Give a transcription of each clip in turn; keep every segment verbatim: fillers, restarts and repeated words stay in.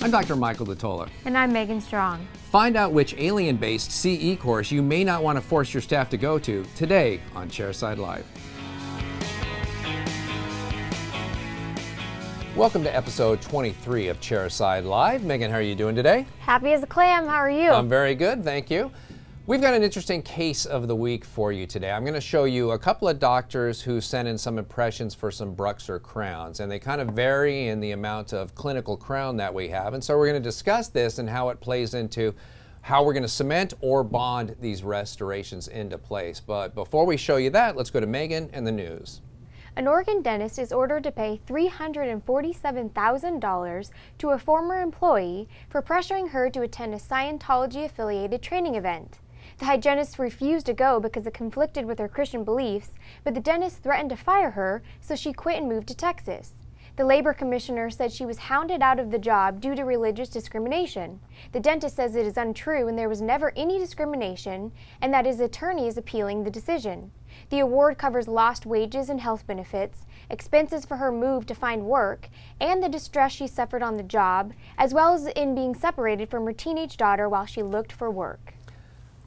I'm Doctor Michael Dottola. And I'm Megan Strong. Find out which alien-based C E course you may not want to force your staff to go to today on Chairside Live. Welcome to episode twenty-three of Chairside Live. Megan, how are you doing today? Happy as a clam. How are you? I'm very good, thank you. We've got an interesting case of the week for you today. I'm going to show you a couple of doctors who sent in some impressions for some BruxZir crowns, and they kind of vary in the amount of clinical crown that we have. And so we're going to discuss this and how it plays into how we're going to cement or bond these restorations into place. But before we show you that, let's go to Megan and the news. An Oregon dentist is ordered to pay three hundred forty-seven thousand dollars to a former employee for pressuring her to attend a Scientology-affiliated training event. The hygienist refused to go because it conflicted with her Christian beliefs, but the dentist threatened to fire her, so she quit and moved to Texas. The labor commissioner said she was hounded out of the job due to religious discrimination. The dentist says it is untrue and there was never any discrimination, and that his attorney is appealing the decision. The award covers lost wages and health benefits, expenses for her move to find work, and the distress she suffered on the job, as well as in being separated from her teenage daughter while she looked for work.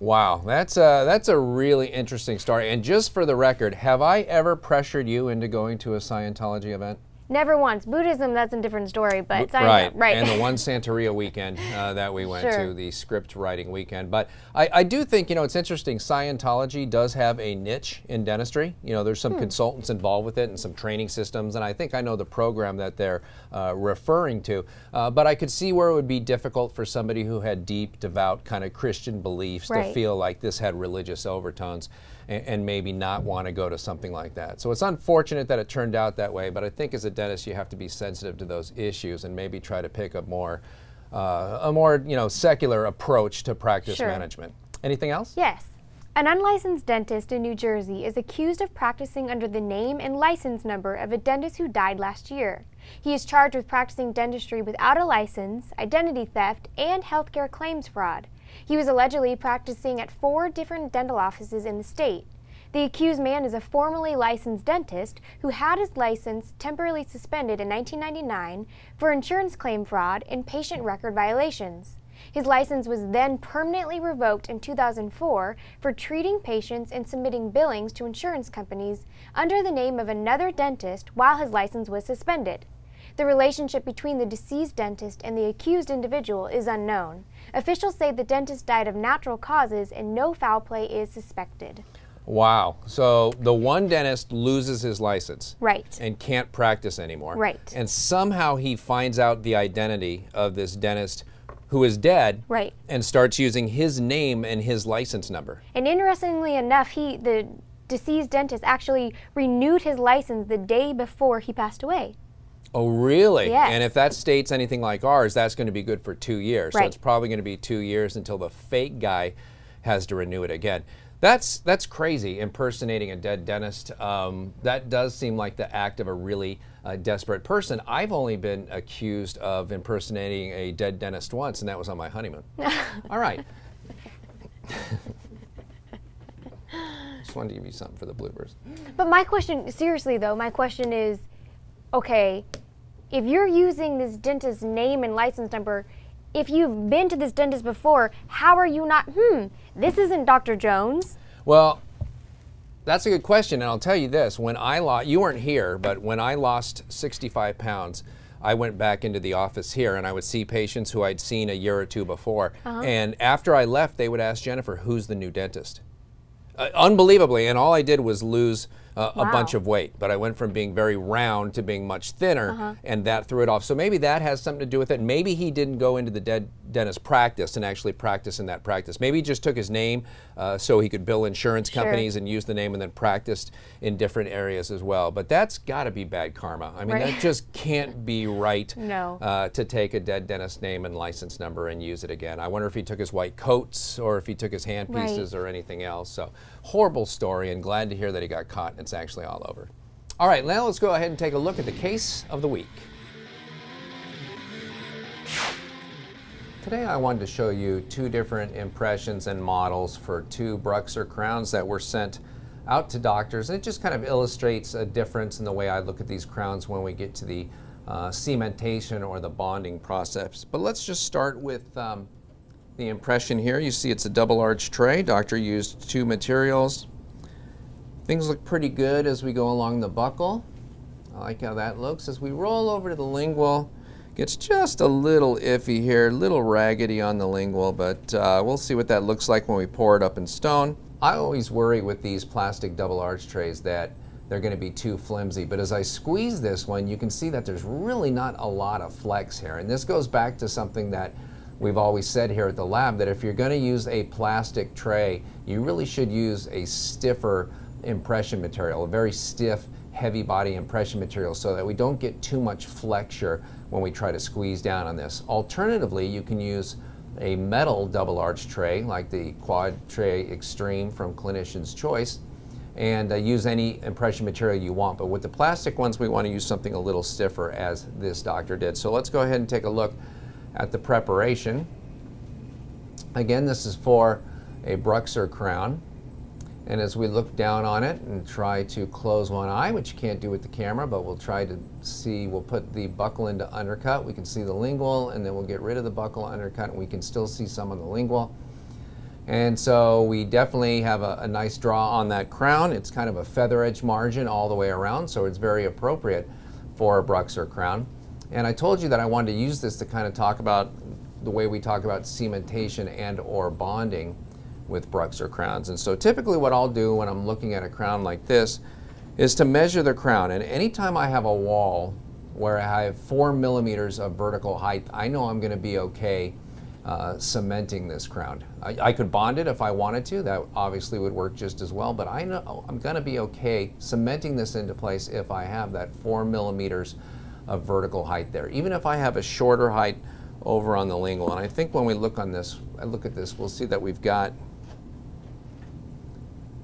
Wow, that's a, that's a really interesting story. And just for the record, have I ever pressured you into going to a Scientology event? Never once. Buddhism, that's a different story, but Scientology, right. right. And the one Santeria weekend uh, that we went sure. to, the script writing weekend. But I, I do think, you know, it's interesting, Scientology does have a niche in dentistry. You know, there's some hmm. consultants involved with it and some training systems, and I think I know the program that they're uh, referring to. Uh, but I could see where it would be difficult for somebody who had deep, devout kind of Christian beliefs right. to feel like this had religious overtones and, and maybe not want to go to something like that. So it's unfortunate that it turned out that way, but I think as a dentist, you have to be sensitive to those issues and maybe try to pick a more, uh, a more you know, secular approach to practice sure. management. Anything else? Yes. An unlicensed dentist in New Jersey is accused of practicing under the name and license number of a dentist who died last year. He is charged with practicing dentistry without a license, identity theft, and healthcare claims fraud. He was allegedly practicing at four different dental offices in the state. The accused man is a formerly licensed dentist who had his license temporarily suspended in nineteen ninety-nine for insurance claim fraud and patient record violations. His license was then permanently revoked in two thousand four for treating patients and submitting billings to insurance companies under the name of another dentist while his license was suspended. The relationship between the deceased dentist and the accused individual is unknown. Officials say the dentist died of natural causes and no foul play is suspected. Wow. So the one dentist loses his license. Right. And can't practice anymore. Right. And somehow he finds out the identity of this dentist who is dead. Right. And starts using his name and his license number. And interestingly enough, he the deceased dentist actually renewed his license the day before he passed away. Oh, really? Yes. And if that state's anything like ours, that's going to be good for two years. Right. So it's probably going to be two years until the fake guy has to renew it again. That's that's crazy, impersonating a dead dentist. Um, that does seem like the act of a really uh, desperate person. I've only been accused of impersonating a dead dentist once, and that was on my honeymoon. All right. Just wanted to give you something for the bloopers. But my question, seriously though, my question is, okay, if you're using this dentist's name and license number, if you've been to this dentist before, how are you not, hmm, this isn't Doctor Jones? Well, that's a good question, and I'll tell you this. When I lost, you weren't here, but when I lost sixty-five pounds, I went back into the office here, and I would see patients who I'd seen a year or two before. Uh-huh. And after I left, they would ask Jennifer, who's the new dentist? Uh, unbelievably, and all I did was lose Uh, wow. a bunch of weight, but I went from being very round to being much thinner, uh-huh. and that threw it off. So maybe that has something to do with it. Maybe he didn't go into the dead dentist practice and actually practice in that practice. Maybe he just took his name uh, so he could bill insurance companies sure. and use the name and then practiced in different areas as well. But that's got to be bad karma. I mean, right. that just can't be right no. uh, to take a dead dentist name and license number and use it again. I wonder if he took his white coats or if he took his hand pieces right. or anything else. So horrible story, and glad to hear that he got caught. It's actually all over. All right, now let's go ahead and take a look at the case of the week. Today I wanted to show you two different impressions and models for two BruxZir crowns that were sent out to doctors. And it just kind of illustrates a difference in the way I look at these crowns when we get to the uh, cementation or the bonding process. But let's just start with um, the impression here. You see it's a double arch tray. Doctor used two materials. Things look pretty good as we go along the buckle. I like how that looks. As we roll over to the lingual, gets just a little iffy here, little raggedy on the lingual, but uh, we'll see what that looks like when we pour it up in stone. I always worry with these plastic double arch trays that they're going to be too flimsy, but as I squeeze this one, you can see that there's really not a lot of flex here, and this goes back to something that we've always said here at the lab, that if you're going to use a plastic tray, you really should use a stiffer impression material, a very stiff, heavy body impression material, so that we don't get too much flexure when we try to squeeze down on this. Alternatively, you can use a metal double arch tray like the Quad Tray Xtreme from Clinician's Choice and uh, use any impression material you want. But with the plastic ones, we want to use something a little stiffer, as this doctor did. So let's go ahead and take a look at the preparation. Again, this is for a BruxZir crown. And as we look down on it and try to close one eye, which you can't do with the camera, but we'll try to see, we'll put the buckle into undercut. We can see the lingual, and then we'll get rid of the buckle undercut, and we can still see some on the lingual. And so we definitely have a, a nice draw on that crown. It's kind of a feather edge margin all the way around, so it's very appropriate for a BruxZir crown. And I told you that I wanted to use this to kind of talk about the way we talk about cementation and or bonding with BruxZir crowns. And so typically what I'll do when I'm looking at a crown like this is to measure the crown. And anytime I have a wall where I have four millimeters of vertical height, I know I'm going to be okay uh, cementing this crown. I, I could bond it if I wanted to. That obviously would work just as well, but I know I'm going to be okay cementing this into place if I have that four millimeters of vertical height there, even if I have a shorter height over on the lingual. And I think when we look on this, I look at this, we'll see that we've got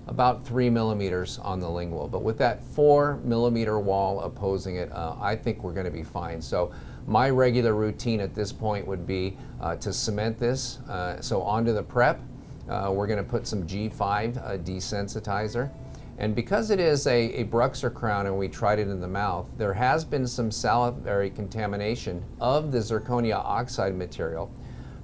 about three millimeters on the lingual. But with that four millimeter wall opposing it, uh, I think we're gonna be fine. So my regular routine at this point would be uh, to cement this. Uh, so onto the prep, uh, we're gonna put some G five uh, desensitizer. And because it is a, a BruxZir crown and we tried it in the mouth, there has been some salivary contamination of the zirconia oxide material.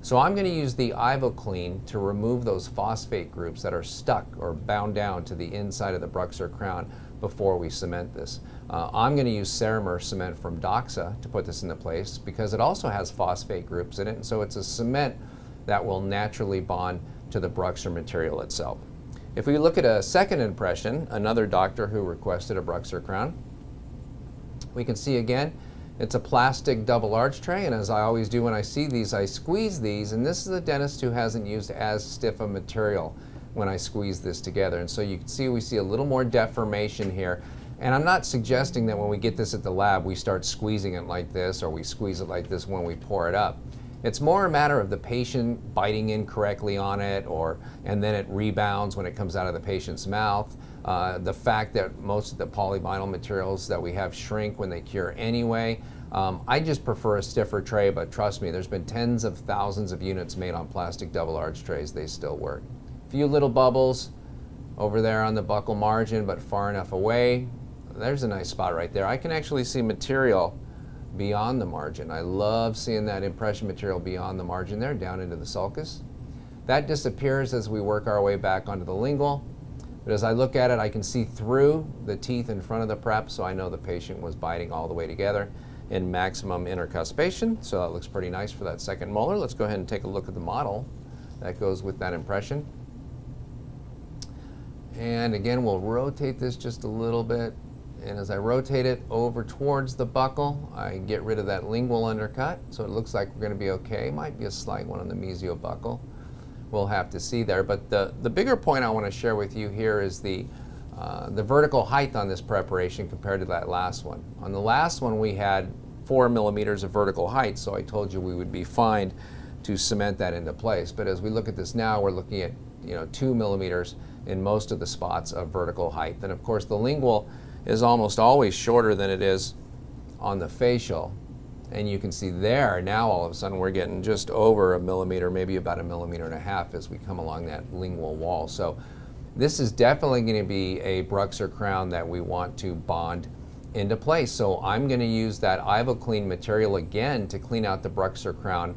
So I'm going to use the IvoClean to remove those phosphate groups that are stuck or bound down to the inside of the BruxZir crown before we cement this. Uh, I'm going to use Ceramir cement from Doxa to put this into place because it also has phosphate groups in it, and so it's a cement that will naturally bond to the BruxZir material itself. If we look at a second impression, another doctor who requested a BruxZir crown, we can see again it's a plastic double arch tray, and as I always do when I see these, I squeeze these, and this is a dentist who hasn't used as stiff a material when I squeeze this together. And so you can see we see a little more deformation here, and I'm not suggesting that when we get this at the lab we start squeezing it like this, or we squeeze it like this when we pour it up. It's more a matter of the patient biting incorrectly on it, or and then it rebounds when it comes out of the patient's mouth. Uh, the fact that most of the polyvinyl materials that we have shrink when they cure anyway. Um, I just prefer a stiffer tray, but trust me, there's been tens of thousands of units made on plastic double arch trays. They still work. A few little bubbles over there on the buccal margin, but far enough away. There's a nice spot right there. I can actually see material beyond the margin. I love seeing that impression material beyond the margin there, down into the sulcus. That disappears as we work our way back onto the lingual. But as I look at it, I can see through the teeth in front of the prep, so I know the patient was biting all the way together in maximum intercuspation. So that looks pretty nice for that second molar. Let's go ahead and take a look at the model that goes with that impression. And again, we'll rotate this just a little bit. And as I rotate it over towards the buckle, I get rid of that lingual undercut. So it looks like we're going to be okay. Might be a slight one on the mesiobuccal. We'll have to see there. But the, the bigger point I want to share with you here is the, uh, the vertical height on this preparation compared to that last one. On the last one, we had four millimeters of vertical height. So I told you we would be fine to cement that into place. But as we look at this now, we're looking at, you know, two millimeters in most of the spots of vertical height. Then, of course, the lingual is almost always shorter than it is on the facial. And you can see there, now all of a sudden we're getting just over a millimeter, maybe about a millimeter and a half as we come along that lingual wall. So this is definitely going to be a BruxZir crown that we want to bond into place. So I'm gonna use that IvoClean material again to clean out the BruxZir crown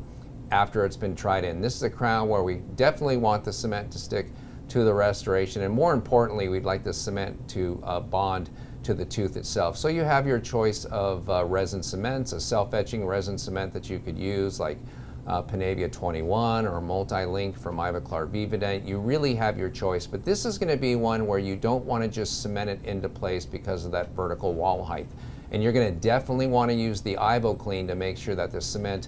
after it's been tried in. This is a crown where we definitely want the cement to stick to the restoration, and more importantly, we'd like the cement to uh, bond to the tooth itself. So you have your choice of uh, resin cements, a self-etching resin cement that you could use, like uh, Panavia twenty-one or Multilink from Ivoclar Vivadent. You really have your choice, but this is gonna be one where you don't wanna just cement it into place because of that vertical wall height. And you're gonna definitely wanna use the IvoClean to make sure that the cement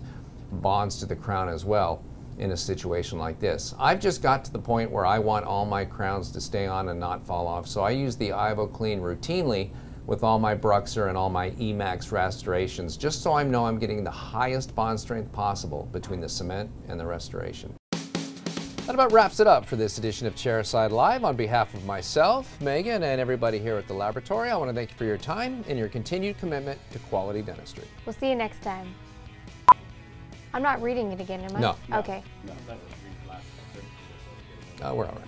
bonds to the crown as well in a situation like this. I've just got to the point where I want all my crowns to stay on and not fall off, so I use the IvoClean routinely with all my BruxZir and all my e max restorations, just so I know I'm getting the highest bond strength possible between the cement and the restoration. That about wraps it up for this edition of Chairside Live. On behalf of myself, Megan, and everybody here at the laboratory, I want to thank you for your time and your continued commitment to quality dentistry. We'll see you next time. I'm not reading it again, am I? No. no. Okay. No, that was the last time. Oh, we're all right.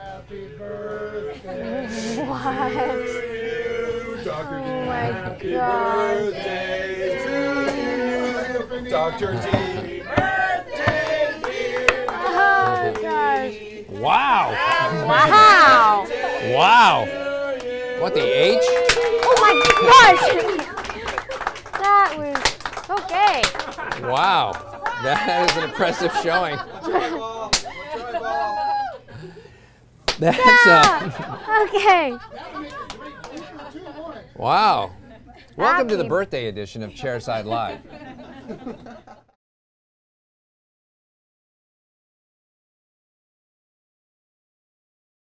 Happy birthday. What? To you, Doctor Oh D. My Happy God. Birthday to you, Doctor D. Happy birthday, dear. Oh, gosh. Wow. Wow. Wow. What the H? Oh, my gosh. That was. Okay. Wow, that is an impressive showing. That's uh, okay. Wow. Welcome to the birthday edition of Chairside Live.